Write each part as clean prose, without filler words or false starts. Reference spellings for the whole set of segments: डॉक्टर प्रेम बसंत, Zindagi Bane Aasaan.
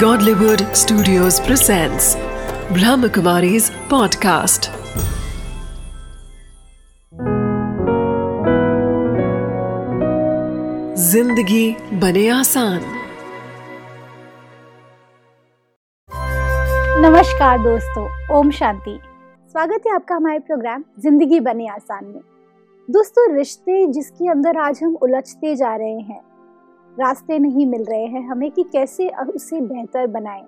Godlywood Studios presents Brahmakumari's podcast. जिंदगी बने आसान। नमस्कार दोस्तों, ओम शांति। स्वागत है आपका हमारे प्रोग्राम जिंदगी बने आसान में। दोस्तों, रिश्ते जिसके अंदर आज हम उलझते जा रहे हैं, रास्ते नहीं मिल रहे हैं हमें कि कैसे उसे बेहतर बनाएं।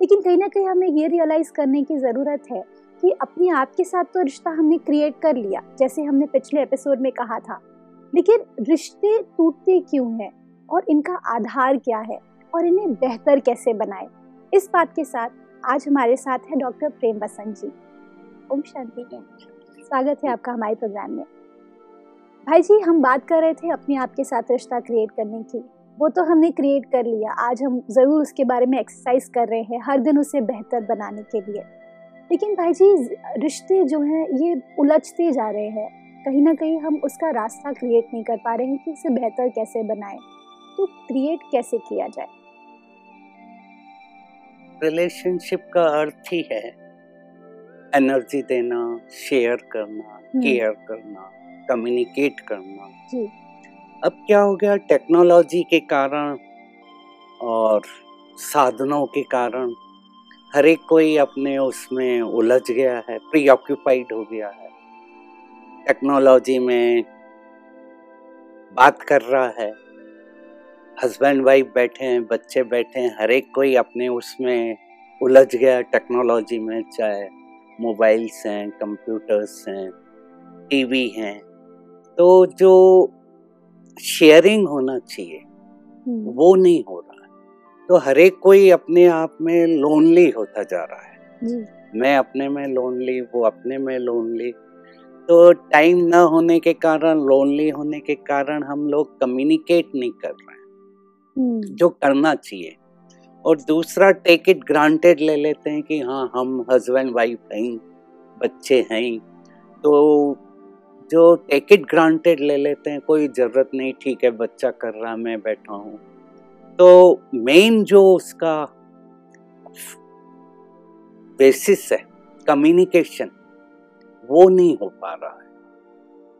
लेकिन कहीं ना कहीं हमें ये रियलाइज़ करने की ज़रूरत है कि अपने आप के साथ तो रिश्ता हमने क्रिएट कर लिया, जैसे हमने पिछले एपिसोड में कहा था, लेकिन रिश्ते टूटते क्यों हैं और इनका आधार क्या है और इन्हें बेहतर कैसे बनाएं। इस बात के साथ आज हमारे साथ है डॉक्टर प्रेम बसंत जी। ओम शांति। स्वागत है आपका हमारे प्रोग्राम में। भाई जी, हम बात कर रहे थे अपने आप के साथ रिश्ता क्रिएट करने की। वो तो हमने क्रिएट कर लिया, आज हम ज़रूर उसके बारे में एक्सरसाइज कर रहे हैं हर दिन उसे बेहतर बनाने के लिए। लेकिन भाई जी, रिश्ते जो हैं ये उलझते जा रहे हैं, कहीं ना कहीं हम उसका रास्ता क्रिएट नहीं कर पा रहे हैं कि उसे बेहतर कैसे बनाएं। तो क्रिएट कैसे किया जाए? रिलेशनशिप का अर्थ ही है एनर्जी देना, शेयर करना, केयर करना, कम्युनिकेट करना जी। अब क्या हो गया, टेक्नोलॉजी के कारण और साधनों के कारण हर एक कोई अपने उसमें उलझ गया है, प्री ऑक्यूपाइड हो गया है, टेक्नोलॉजी में बात कर रहा है। हस्बैंड वाइफ बैठे हैं, बच्चे बैठे हैं, हर एक कोई अपने उसमें उलझ गया टेक्नोलॉजी में, चाहे मोबाइल्स हैं, कंप्यूटर्स हैं, टीवी हैं। तो जो शेयरिंग होना चाहिए वो नहीं हो रहा है, तो हर एक कोई अपने आप में लोनली होता जा रहा है। मैं अपने में लोनली, वो अपने में लोनली। तो टाइम ना होने के कारण, लोनली होने के कारण हम लोग कम्युनिकेट नहीं कर रहे हैं जो करना चाहिए। और दूसरा, टेक इट ग्रांटेड ले लेते हैं कि हाँ, हम हस्बैंड वाइफ हैं, बच्चे हैं। तो जो टेक इट ग्रांटेड ले लेते हैं, कोई ज़रूरत नहीं, ठीक है बच्चा कर रहा है, मैं बैठा हूँ। तो मेन जो उसका बेसिस है कम्युनिकेशन, वो नहीं हो पा रहा है।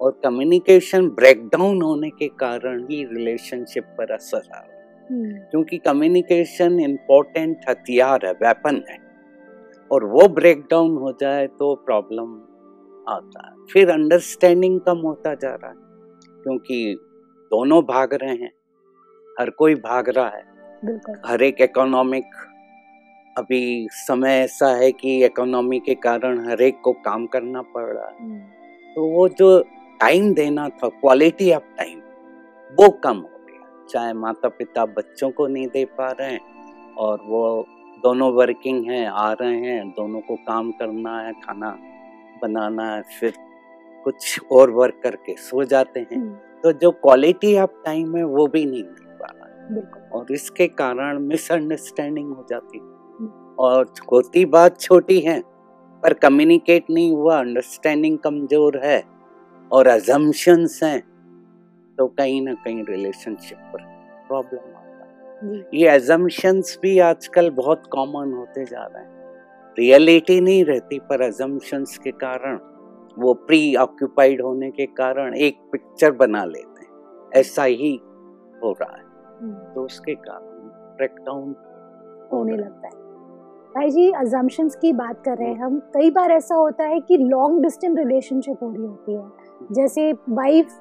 और कम्युनिकेशन ब्रेकडाउन होने के कारण ही रिलेशनशिप पर असर आ रहा है, क्योंकि कम्युनिकेशन इम्पोर्टेंट हथियार है, वेपन है। और वो ब्रेकडाउन हो जाए तो प्रॉब्लम आता है। फिर अंडरस्टैंडिंग कम होता जा रहा है, क्योंकि दोनों भाग रहे हैं, हर कोई भाग रहा है, हर एक इकोनॉमिक। अभी समय ऐसा है कि इकोनॉमी के कारण हर एक को काम करना पड़ रहा है, तो वो जो टाइम देना था, क्वालिटी ऑफ टाइम, वो कम हो गया। चाहे माता पिता बच्चों को नहीं दे पा रहे हैं, और वो दोनों वर्किंग हैं, आ रहे हैं, दोनों को काम करना है, खाना बनाना है, फिर कुछ और वर्क करके सो जाते हैं। तो जो क्वालिटी ऑफ टाइम है वो भी नहीं मिल पा रहा, और इसके कारण मिसअंडरस्टैंडिंग हो जाती है। और होती बात छोटी है, पर कम्युनिकेट नहीं हुआ, अंडरस्टैंडिंग कमजोर है और अजम्पशंस हैं, तो कहीं ना कहीं रिलेशनशिप पर प्रॉब्लम आता है। ये अजम्पशंस भी आजकल बहुत कॉमन होते जा रहे हैं, रियलिटी नहीं रहती, पर अजम्पशंस के कारण, वो प्री ऑक्यूपाइड होने के कारण एक पिक्चर बना लेते हैं, ऐसा ही हो रहा है। तो उसके कारण ब्रेकडाउन होने लगता है। भाई जी, अजम्पशंस की बात कर रहे हैं हम। कई बार ऐसा होता है कि लॉन्ग डिस्टेंस रिलेशनशिप हो रही होती है, जैसे वाइफ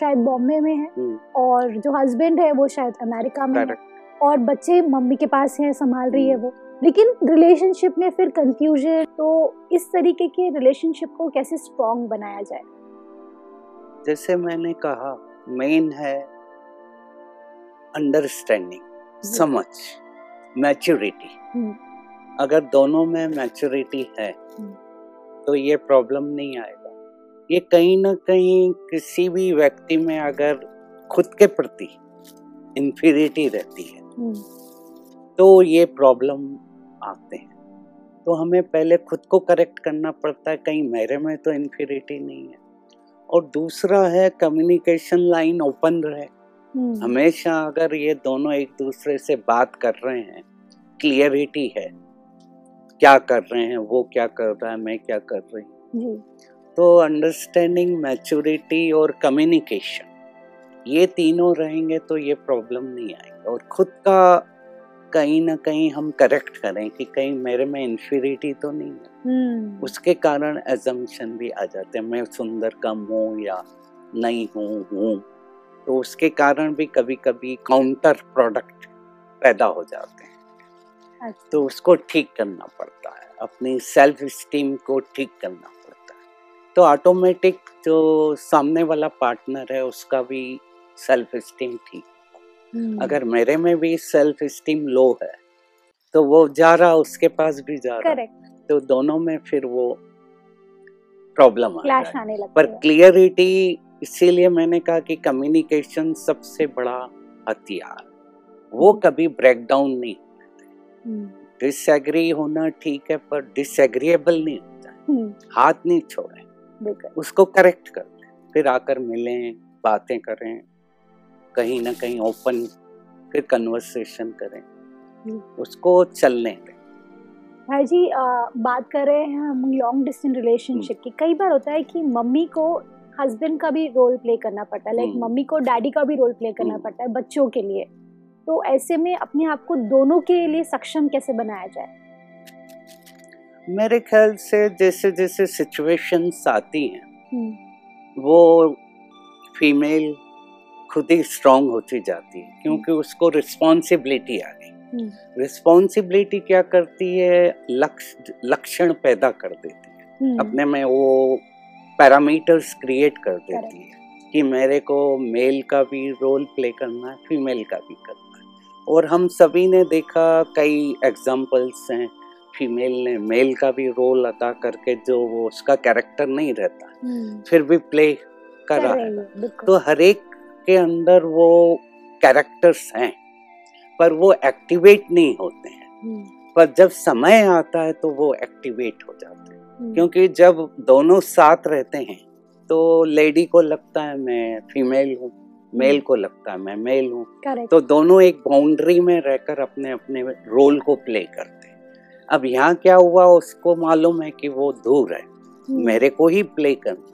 शायद बॉम्बे में है और जो हस्बैंड है वो शायद अमेरिका में है, और बच्चे मम्मी के पास हैं, संभाल रही है वो, लेकिन रिलेशनशिप में फिर कंफ्यूजन। तो इस तरीके के रिलेशनशिप को कैसे स्ट्रॉन्ग बनाया जाए? जैसे मैंने कहा, मेन है अंडरस्टैंडिंग, समझ, मैच्योरिटी। अगर दोनों में मैच्योरिटी है तो ये प्रॉब्लम नहीं आएगा। ये कहीं ना कहीं किसी भी व्यक्ति में अगर खुद के प्रति इंफीरिटी रहती है तो ये प्रॉब्लम आते हैं। तो हमें पहले खुद को करेक्ट करना पड़ता है, कहीं मेरे में तो इन्फीरिटी नहीं है। और दूसरा है कम्युनिकेशन लाइन ओपन रहे हमेशा। अगर ये दोनों एक दूसरे से बात कर रहे हैं क्लियरिटी है, क्या कर रहे हैं, वो क्या कर रहा है, मैं क्या कर रही हूँ। तो अंडरस्टैंडिंग, मैच्योरिटी और कम्युनिकेशन, ये तीनों रहेंगे तो ये प्रॉब्लम नहीं आएगी। और खुद का कहीं ना कहीं हम करेक्ट करें कि कहीं मेरे में इन्फीरिटी तो नहीं है, उसके कारण एजम्पशन भी आ जाते हैं, मैं सुंदर कम हूँ या नहीं हूँ, तो उसके कारण भी कभी कभी काउंटर प्रोडक्ट पैदा हो जाते हैं। तो उसको ठीक करना पड़ता है, अपनी सेल्फ स्टीम को ठीक करना पड़ता है। तो ऑटोमेटिक जो सामने वाला पार्टनर है उसका भी सेल्फ स्टीम ठीक। अगर मेरे में भी सेल्फ स्टीम लो है तो वो जा रहा, उसके पास भी जा रहा, तो दोनों में फिर वो प्रॉब्लम आने लगती है। पर क्लियरिटी, इसीलिए मैंने कहा कि कम्युनिकेशन सबसे बड़ा हथियार, वो कभी ब्रेकडाउन नहीं होता। डिसएग्री होना ठीक है पर डिसएग्रीएबल नहीं होता, हाथ नहीं छोड़े, उसको करेक्ट कर ले, फिर आकर मिलें, बातें करें, कहीं ना कहीं ओपन फिर कन्वर्सेशन करें, उसको चलने दें। भाई जी बात कर रहे हैं हम लॉन्ग डिस्टेंस रिलेशनशिप की। कई बार होता है कि मम्मी को हस्बैंड का भी रोल प्ले करना पड़ता है, लाइक मम्मी को डैडी का भी रोल प्ले करना पड़ता है बच्चों के लिए। तो ऐसे में अपने आप को दोनों के लिए सक्षम कैसे बनाया जाए? मेरे ख्याल से जैसे जैसे सिचुएशंस आती हैं वो फीमेल खुद ही स्ट्रॉन्ग होती जाती है, क्योंकि उसको रिस्पॉन्सिबिलिटी आ गई। रिस्पॉन्सिबिलिटी क्या करती है, लक्षण पैदा कर देती है अपने में, वो पैरामीटर्स क्रिएट कर देती है कि मेरे को मेल का भी रोल प्ले करना है, फीमेल का भी करना है। और हम सभी ने देखा कई एग्जाम्पल्स हैं, फीमेल ने मेल का भी रोल अदा करके जो वो उसका कैरेक्टर नहीं रहता फिर भी प्ले करा है। तो हर एक के अंदर वो कैरेक्टर्स हैं पर वो एक्टिवेट नहीं होते हैं, पर जब समय आता है तो वो एक्टिवेट हो जाते हैं। क्योंकि जब दोनों साथ रहते हैं तो लेडी को लगता है मैं फीमेल हूँ, मेल को लगता है मैं मेल हूँ, तो दोनों एक बाउंड्री में रहकर अपने अपने रोल को प्ले करते हैं। अब यहाँ क्या हुआ, उसको मालूम है कि वो दूर है, मेरे को ही प्ले करना,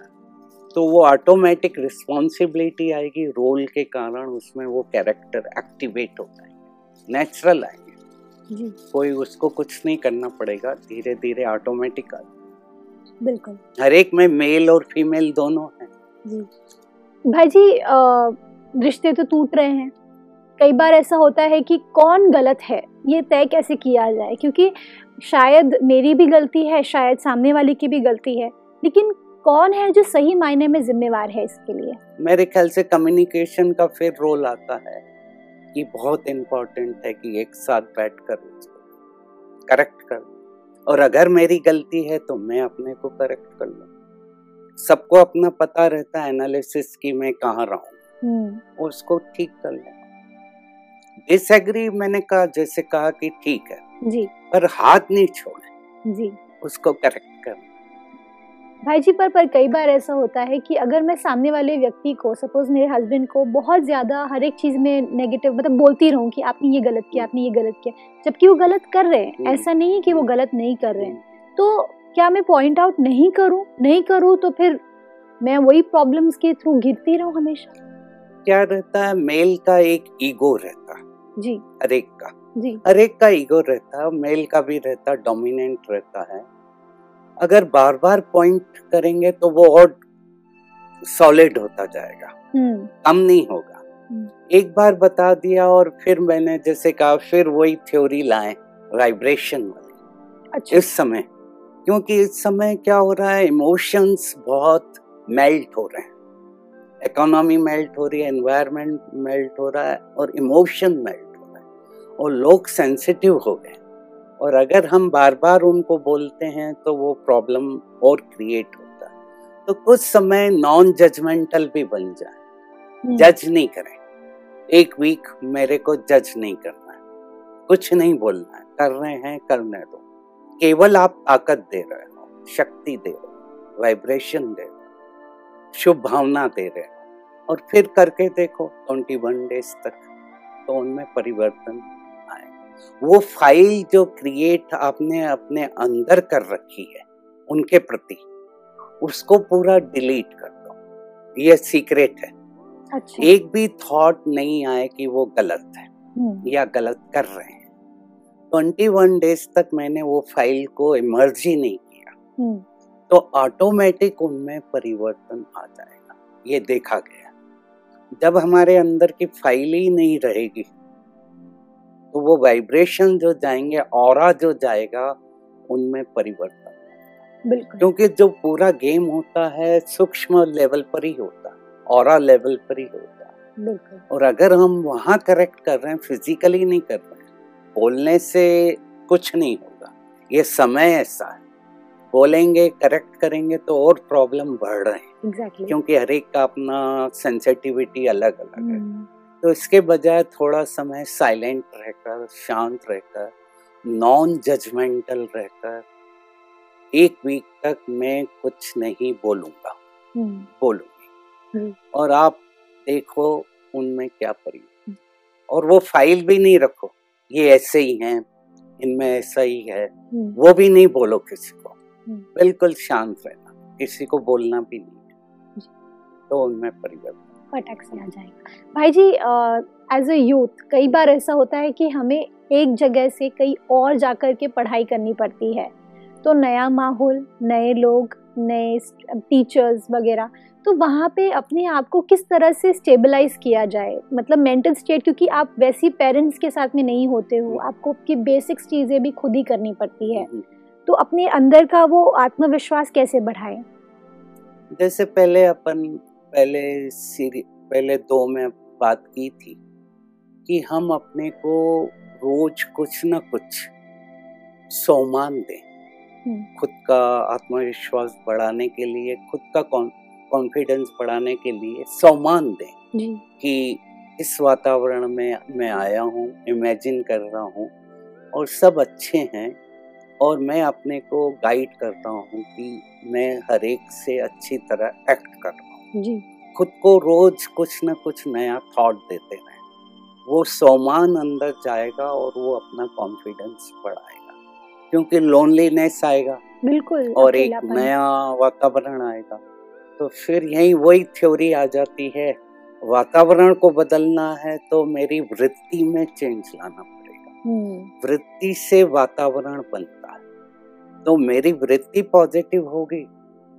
तो वो ऑटोमेटिक रिस्पॉन्सिबिलिटी आएगी, रोल के कारण उसमें वो कैरेक्टर एक्टिवेट होता है, नेचुरल आएंगे, कोई उसको कुछ नहीं करना पड़ेगा, धीरे धीरे ऑटोमेटिक आएगा। बिल्कुल, हर एक में मेल और फीमेल दोनों हैं। जी भाई जी रिश्ते तो टूट रहे हैं, कई बार ऐसा होता है कि कौन गलत है ये तय कैसे किया जाए, क्योंकि शायद मेरी भी गलती है, शायद सामने वाले की भी गलती है, लेकिन कौन है जो सही मायने में जिम्मेवार है इसके लिए? मेरे ख्याल से कम्युनिकेशन का फिर रोल आता है कि बहुत इम्पोर्टेंट है कि एक साथ बैठकर करेक्ट कर, और अगर मेरी गलती है तो मैं अपने को करेक्ट कर लूँ। सबको अपना पता रहता है एनालिसिस की मैं कहाँ रहा हूँ, उसको ठीक कर लें। डिसएग्री मैंने कहा, जैसे कहा कि ठीक है जी, पर हाथ नहीं छोड़े जी, उसको करेक्ट कर। भाई जी पर कई बार ऐसा होता है कि अगर मैं सामने वाले व्यक्ति को, सपोज मेरे हस्बैंड को, बहुत ज़्यादा हर एक चीज़ में नेगेटिव मतलब बोलती रहूँ कि आपने ये गलत किया, आपने ये गलत किया, जबकि वो गलत कर रहे हैं, ऐसा नहीं है कि वो गलत नहीं कर रहे हैं, तो क्या मैं पॉइंट आउट नहीं करूँ तो फिर मैं वही प्रॉब्लम्स के थ्रू घिरती रहूँ हमेशा? क्या रहता है, मेल का एक ईगो रहता जी, हर एक का ईगो रहता, मेल का भी रहता, डोमिनेंट रहता है। अगर बार बार पॉइंट करेंगे तो वो और सॉलिड होता जाएगा, कम नहीं होगा। एक बार बता दिया और फिर मैंने जैसे कहा, फिर वही थ्योरी लाए वाइब्रेशन वाली। अच्छा। इस समय, क्योंकि इस समय क्या हो रहा है, इमोशंस बहुत मेल्ट हो रहे हैं, इकोनॉमी मेल्ट हो रही है, एनवायरनमेंट मेल्ट हो रहा है और इमोशन मेल्ट हो रहा है, और लोग सेंसिटिव हो गए। और अगर हम बार बार उनको बोलते हैं तो वो प्रॉब्लम और क्रिएट होता है। तो कुछ समय नॉन जजमेंटल भी बन जाए, जज नहीं करें, एक वीक मेरे को जज नहीं करना है, कुछ नहीं बोलना है, कर रहे हैं करने दो, केवल आप ताकत दे रहे हो, शक्ति दे रहे हो, वाइब्रेशन दे रहे हो, शुभ भावना दे रहे हो, और फिर करके देखो 21 डेज तक, तो उनमें परिवर्तन आएगा। वो फाइल जो क्रिएट आपने अपने अंदर कर रखी है उनके प्रति, उसको पूरा डिलीट कर दो। ये सीक्रेट है। अच्छा। एक भी थॉट नहीं आए कि वो गलत है या गलत कर रहे हैं। 21 डेज तक मैंने वो फाइल को इमर्ज ही नहीं किया, तो ऑटोमेटिक उनमें परिवर्तन आ जाएगा। ये देखा गया, जब हमारे अंदर की फाइल ही नहीं रहेगी तो वो वाइब्रेशन जो जाएंगे, ऑरा जो जाएगा, उनमें परिवर्तन। बिल्कुल। क्योंकि जो पूरा गेम होता है सूक्ष्म लेवल पर ही होता है, ऑरा लेवल पर ही होता है। बिल्कुल। और अगर हम वहाँ करेक्ट कर रहे हैं, फिजिकली नहीं कर रहे हैं, बोलने से कुछ नहीं होगा। ये समय ऐसा है, बोलेंगे करेक्ट करेंगे तो और प्रॉब्लम बढ़ रहे हैं। Exactly. क्योंकि हर एक का अपना सेंसिटिविटी अलग अलग है। तो इसके बजाय थोड़ा समय साइलेंट रहकर, शांत रहकर, नॉन जजमेंटल रहकर 1 वीक तक मैं कुछ नहीं बोलूँगा, बोलूँगी और आप देखो उनमें क्या परिवर्तन। और वो फाइल भी नहीं रखो, ये ऐसे ही हैं, इनमें ऐसा ही है, वो भी नहीं बोलो किसी को। बिल्कुल शांत रहना, किसी को बोलना भी नहीं, तो उनमें परिवर्तन फटाक से आ जाएगा। भाई जी, एज ए यूथ कई बार ऐसा होता है कि हमें एक जगह से कई और जाकर के पढ़ाई करनी पड़ती है, तो नया माहौल, नए लोग, नए टीचर्स वगैरह, तो वहाँ पे अपने आप को किस तरह से स्टेबलाइज किया जाए, मतलब मेंटल स्टेट, क्योंकि आप वैसी पेरेंट्स के साथ में नहीं होते हो, आपको आपकी बेसिक्स चीज़ें भी खुद ही करनी पड़ती है, तो अपने अंदर का वो आत्मविश्वास कैसे बढ़ाएं? जैसे पहले अपन पहले 2 में बात की थी कि हम अपने को रोज कुछ ना कुछ सम्मान दें, खुद का आत्मविश्वास बढ़ाने के लिए, खुद का कॉन्फिडेंस बढ़ाने के लिए सम्मान दें कि इस वातावरण में मैं आया हूँ, इमेजिन कर रहा हूँ और सब अच्छे हैं, और मैं अपने को गाइड कर रहा हूँ कि मैं हर एक से अच्छी तरह एक्ट कर रहा हूँ। खुद को रोज कुछ न कुछ नया थॉट देते रहें, वो सम्मान अंदर जाएगा और वो अपना कॉन्फिडेंस बढ़ाएगा, क्योंकि लोनलीनेस आएगा। बिल्कुल। और एक नया वातावरण आएगा, तो फिर यही वही थ्योरी आ जाती है, वातावरण को बदलना है तो मेरी वृत्ति में चेंज लाना पड़ेगा। वृत्ति से वातावरण बनता है, तो मेरी वृत्ति पॉजिटिव होगी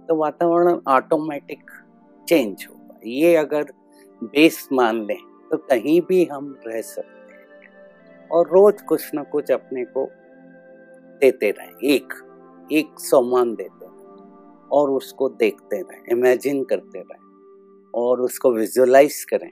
तो वातावरण ऑटोमेटिक चेंज होगा। ये अगर बेस मान लें तो कहीं भी हम रह सकते हैं, और रोज कुछ ना कुछ अपने को देते रहें, एक सम्मान देते रहें और उसको देखते रहें, इमेजिन करते रहें और उसको विजुअलाइज करें,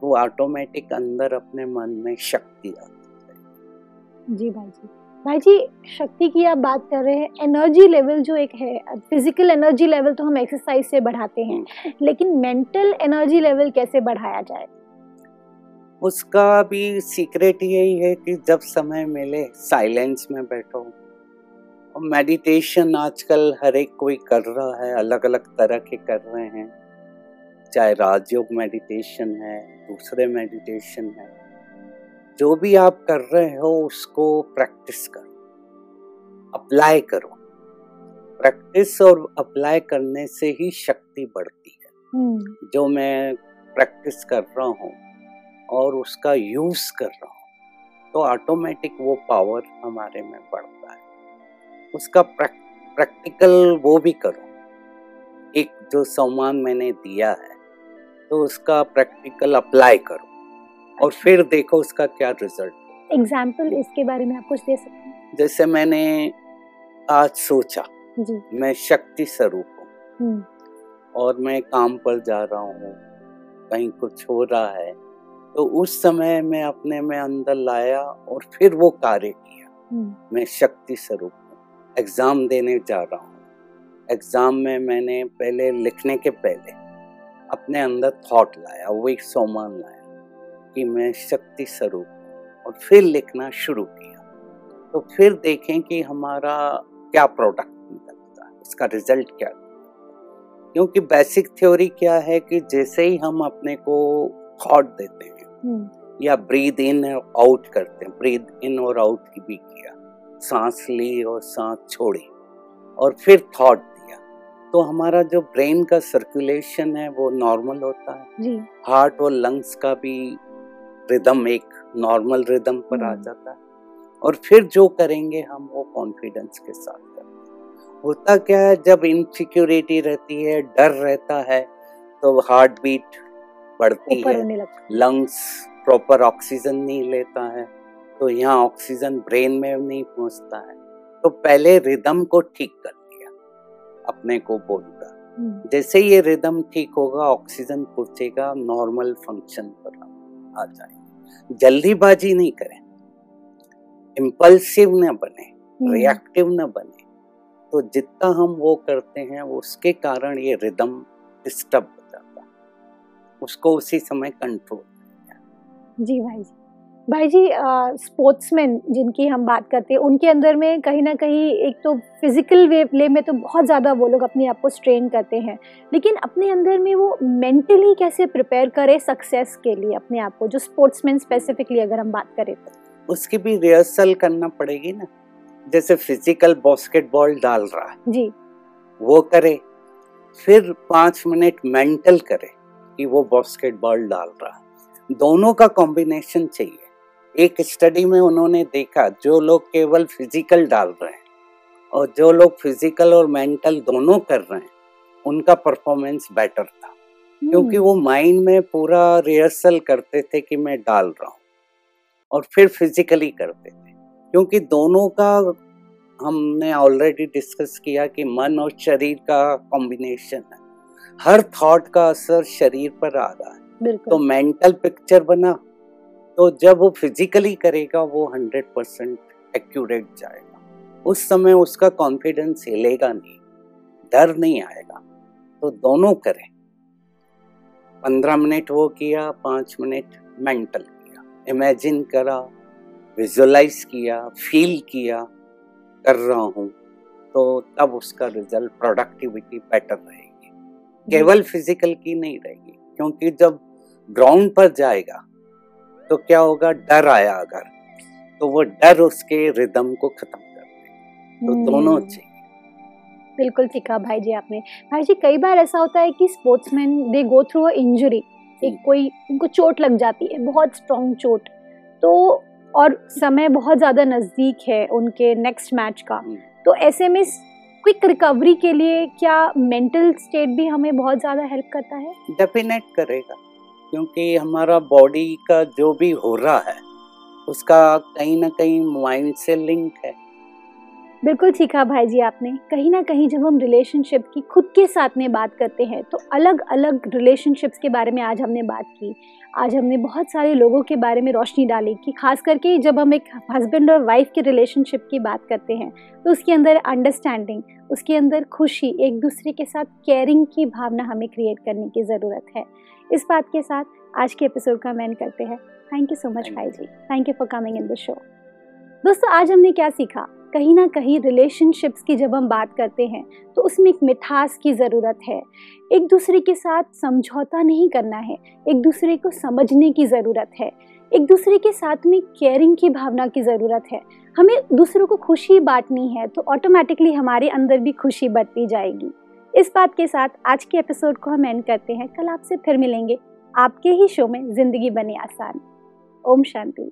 तो ऑटोमेटिक अंदर अपने मन में शक्ति आती है। जी भाई जी, भाई जी शक्ति की आप बात कर रहे हैं, एनर्जी लेवल जो एक है, फिजिकल एनर्जी लेवल तो हम एक्सरसाइज से बढ़ाते हैं, लेकिन मेंटल एनर्जी लेवल कैसे बढ़ाया जाए? उसका भी सीक्रेट यही है कि जब समय मिले साइलेंस में बैठो, और मेडिटेशन आजकल हर एक कोई कर रहा है, अलग अलग तरह के कर रहे हैं, चाहे राजयोग मेडिटेशन है, दूसरे मेडिटेशन है, जो भी आप कर रहे हो उसको प्रैक्टिस करो, अप्लाई करो। प्रैक्टिस और अप्लाई करने से ही शक्ति बढ़ती है। जो मैं प्रैक्टिस कर रहा हूँ और उसका यूज़ कर रहा हूँ, तो ऑटोमेटिक वो पावर हमारे में बढ़ता है। उसका प्रैक्टिकल वो भी करो, एक जो सम्मान मैंने दिया है तो उसका प्रैक्टिकल अप्लाई करो और फिर देखो उसका क्या रिजल्ट। एग्जाम्पल इसके बारे में आप कुछ दे सकते हैं? जैसे मैंने आज सोचा जी, मैं शक्ति स्वरूप हूँ और मैं काम पर जा रहा हूँ, कहीं कुछ हो रहा है, तो उस समय मैं अपने में अंदर लाया और फिर वो कार्य किया। मैं शक्ति स्वरूप हूँ। एग्ज़ाम देने जा रहा हूँ, एग्ज़ाम में मैंने पहले लिखने के पहले अपने अंदर थॉट लाया, वो एक सम्मान लाया कि मैं शक्ति स्वरूप हूँ, और फिर लिखना शुरू किया। तो फिर देखें कि हमारा क्या प्रोडक्ट निकलता है, इसका रिजल्ट क्या है। क्योंकि बेसिक थ्योरी क्या है कि जैसे ही हम अपने को थॉट देते हैं या ब्रीद इन और आउट करते हैं। ब्रीद इन और आउट की भी किया, सांस ली और सांस छोड़ी और फिर थॉट दिया, तो हमारा जो ब्रेन का सर्कुलेशन है वो नॉर्मल होता है जी। हार्ट और लंग्स का भी रिदम एक नॉर्मल रिदम पर आ जाता है और फिर जो करेंगे हम वो कॉन्फिडेंस के साथ करते हैं। होता क्या है, जब इनसिक्योरिटी रहती है, डर रहता है, तो हार्ट बीट बढ़ती है, लंग्स प्रॉपर ऑक्सीजन नहीं लेता है, तो यहाँ ऑक्सीजन ब्रेन में नहीं पहुँचता है। तो पहले रिदम को ठीक कर लिया अपने को बोलकर, जैसे ये रिदम ठीक होगा ऑक्सीजन पहुँचेगा, नॉर्मल फंक्शन पर आ जाएंगे। जल्दीबाजी नहीं करें, इम्पल्सिव ना बने, रिएक्टिव ना बने। तो जितना हम वो करते हैं उसके कारण ये रिदम डिस्टर्ब हो जाता है, उसको उसी समय कंट्रोल करना। जी भाई जी स्पोर्ट्समैन जिनकी हम बात करते हैं उनके अंदर में कहीं ना कहीं एक तो फिजिकल वे में तो बहुत ज़्यादा वो लोग अपने आप को स्ट्रेन करते हैं, लेकिन अपने अंदर में वो मेंटली कैसे प्रिपेयर करें सक्सेस के लिए अपने आप को, जो स्पोर्ट्समैन स्पेसिफिकली अगर हम बात करें तो उसकी भी रिहर्सल करना पड़ेगी ना। जैसे फिजिकल बास्केटबॉल डाल रहा है जी, वो करे, फिर 5 मिनट मेंटल करे कि वो बास्केटबॉल डाल रहा है। दोनों का कॉम्बिनेशन चाहिए। एक स्टडी में उन्होंने देखा जो लोग केवल फिजिकल डाल रहे हैं और जो लोग फिजिकल और मेंटल दोनों कर रहे हैं उनका परफॉर्मेंस बेटर था, क्योंकि वो माइंड में पूरा रिहर्सल करते थे कि मैं डाल रहा हूँ और फिर फिजिकली करते थे, क्योंकि दोनों का हमने ऑलरेडी डिस्कस किया कि मन और शरीर का कॉम्बिनेशन है। हर थॉट का असर शरीर पर आ रहा है, तो मेंटल पिक्चर बना, तो जब वो फिजिकली करेगा वो 100% एक्यूरेट जाएगा। उस समय उसका कॉन्फिडेंस हिलेगा नहीं, डर नहीं आएगा। तो दोनों करें, 15 मिनट वो किया, 5 मिनट मेंटल किया, इमेजिन करा, विजुलाइज किया, फील किया कर रहा हूँ, तो तब उसका रिजल्ट प्रोडक्टिविटी बेटर रहेगी, केवल फिजिकल की नहीं रहेगी। क्योंकि जब ग्राउंड पर जाएगा तो क्या होगा, डर आया अगर, तो वो डर उसके रिदम को खत्म कर देगा। तो दोनों चाहिए। बिल्कुल ठीक है भाई जी आपने। भाई जी कई बार ऐसा होता है कि sportsman they go through a injury, एक कोई उनको चोट लग जाती है, बहुत स्ट्रॉन्ग चोट, तो और समय बहुत ज़्यादा नज़दीक है उनके नेक्स्ट मैच का, तो ऐसे में क्विक रिकवरी के लिए क्या मेंटल स्टेट भी हमें बहुत ज़्यादा हेल्प करता है? डेफिनेट करेगा, क्योंकि हमारा बॉडी का जो भी हो रहा है उसका कहीं ना कहीं माइंड से लिंक है। बिल्कुल ठीक है भाई जी आपने। कहीं ना कहीं जब हम रिलेशनशिप की खुद के साथ में बात करते हैं तो अलग अलग रिलेशनशिप्स के बारे में आज हमने बात की, आज हमने बहुत सारे लोगों के बारे में रोशनी डाली कि खास करके जब हम एक हस्बैंड और वाइफ के रिलेशनशिप की बात करते हैं तो उसके अंदर अंडरस्टैंडिंग, उसके अंदर खुशी, एक दूसरे के साथ केयरिंग की भावना हमें क्रिएट करने की ज़रूरत है। इस बात के साथ आज के एपिसोड का एंड करते हैं। थैंक यू सो मच भाई जी, thank you for coming in the show. दोस्तों आज हमने क्या सीखा, कहीं ना कहीं रिलेशनशिप्स की जब हम बात करते हैं तो उसमें एक मिठास की ज़रूरत है, एक दूसरे के साथ समझौता नहीं करना है, एक दूसरे को समझने की ज़रूरत है, एक दूसरे के साथ में केयरिंग की भावना की ज़रूरत है। हमें दूसरों को खुशी बांटनी है तो ऑटोमेटिकली हमारे अंदर भी खुशी बढ़ती जाएगी। इस बात के साथ आज के एपिसोड को हम एंड करते हैं। कल आपसे फिर मिलेंगे आपके ही शो में, जिंदगी बने आसान। ओम शांति।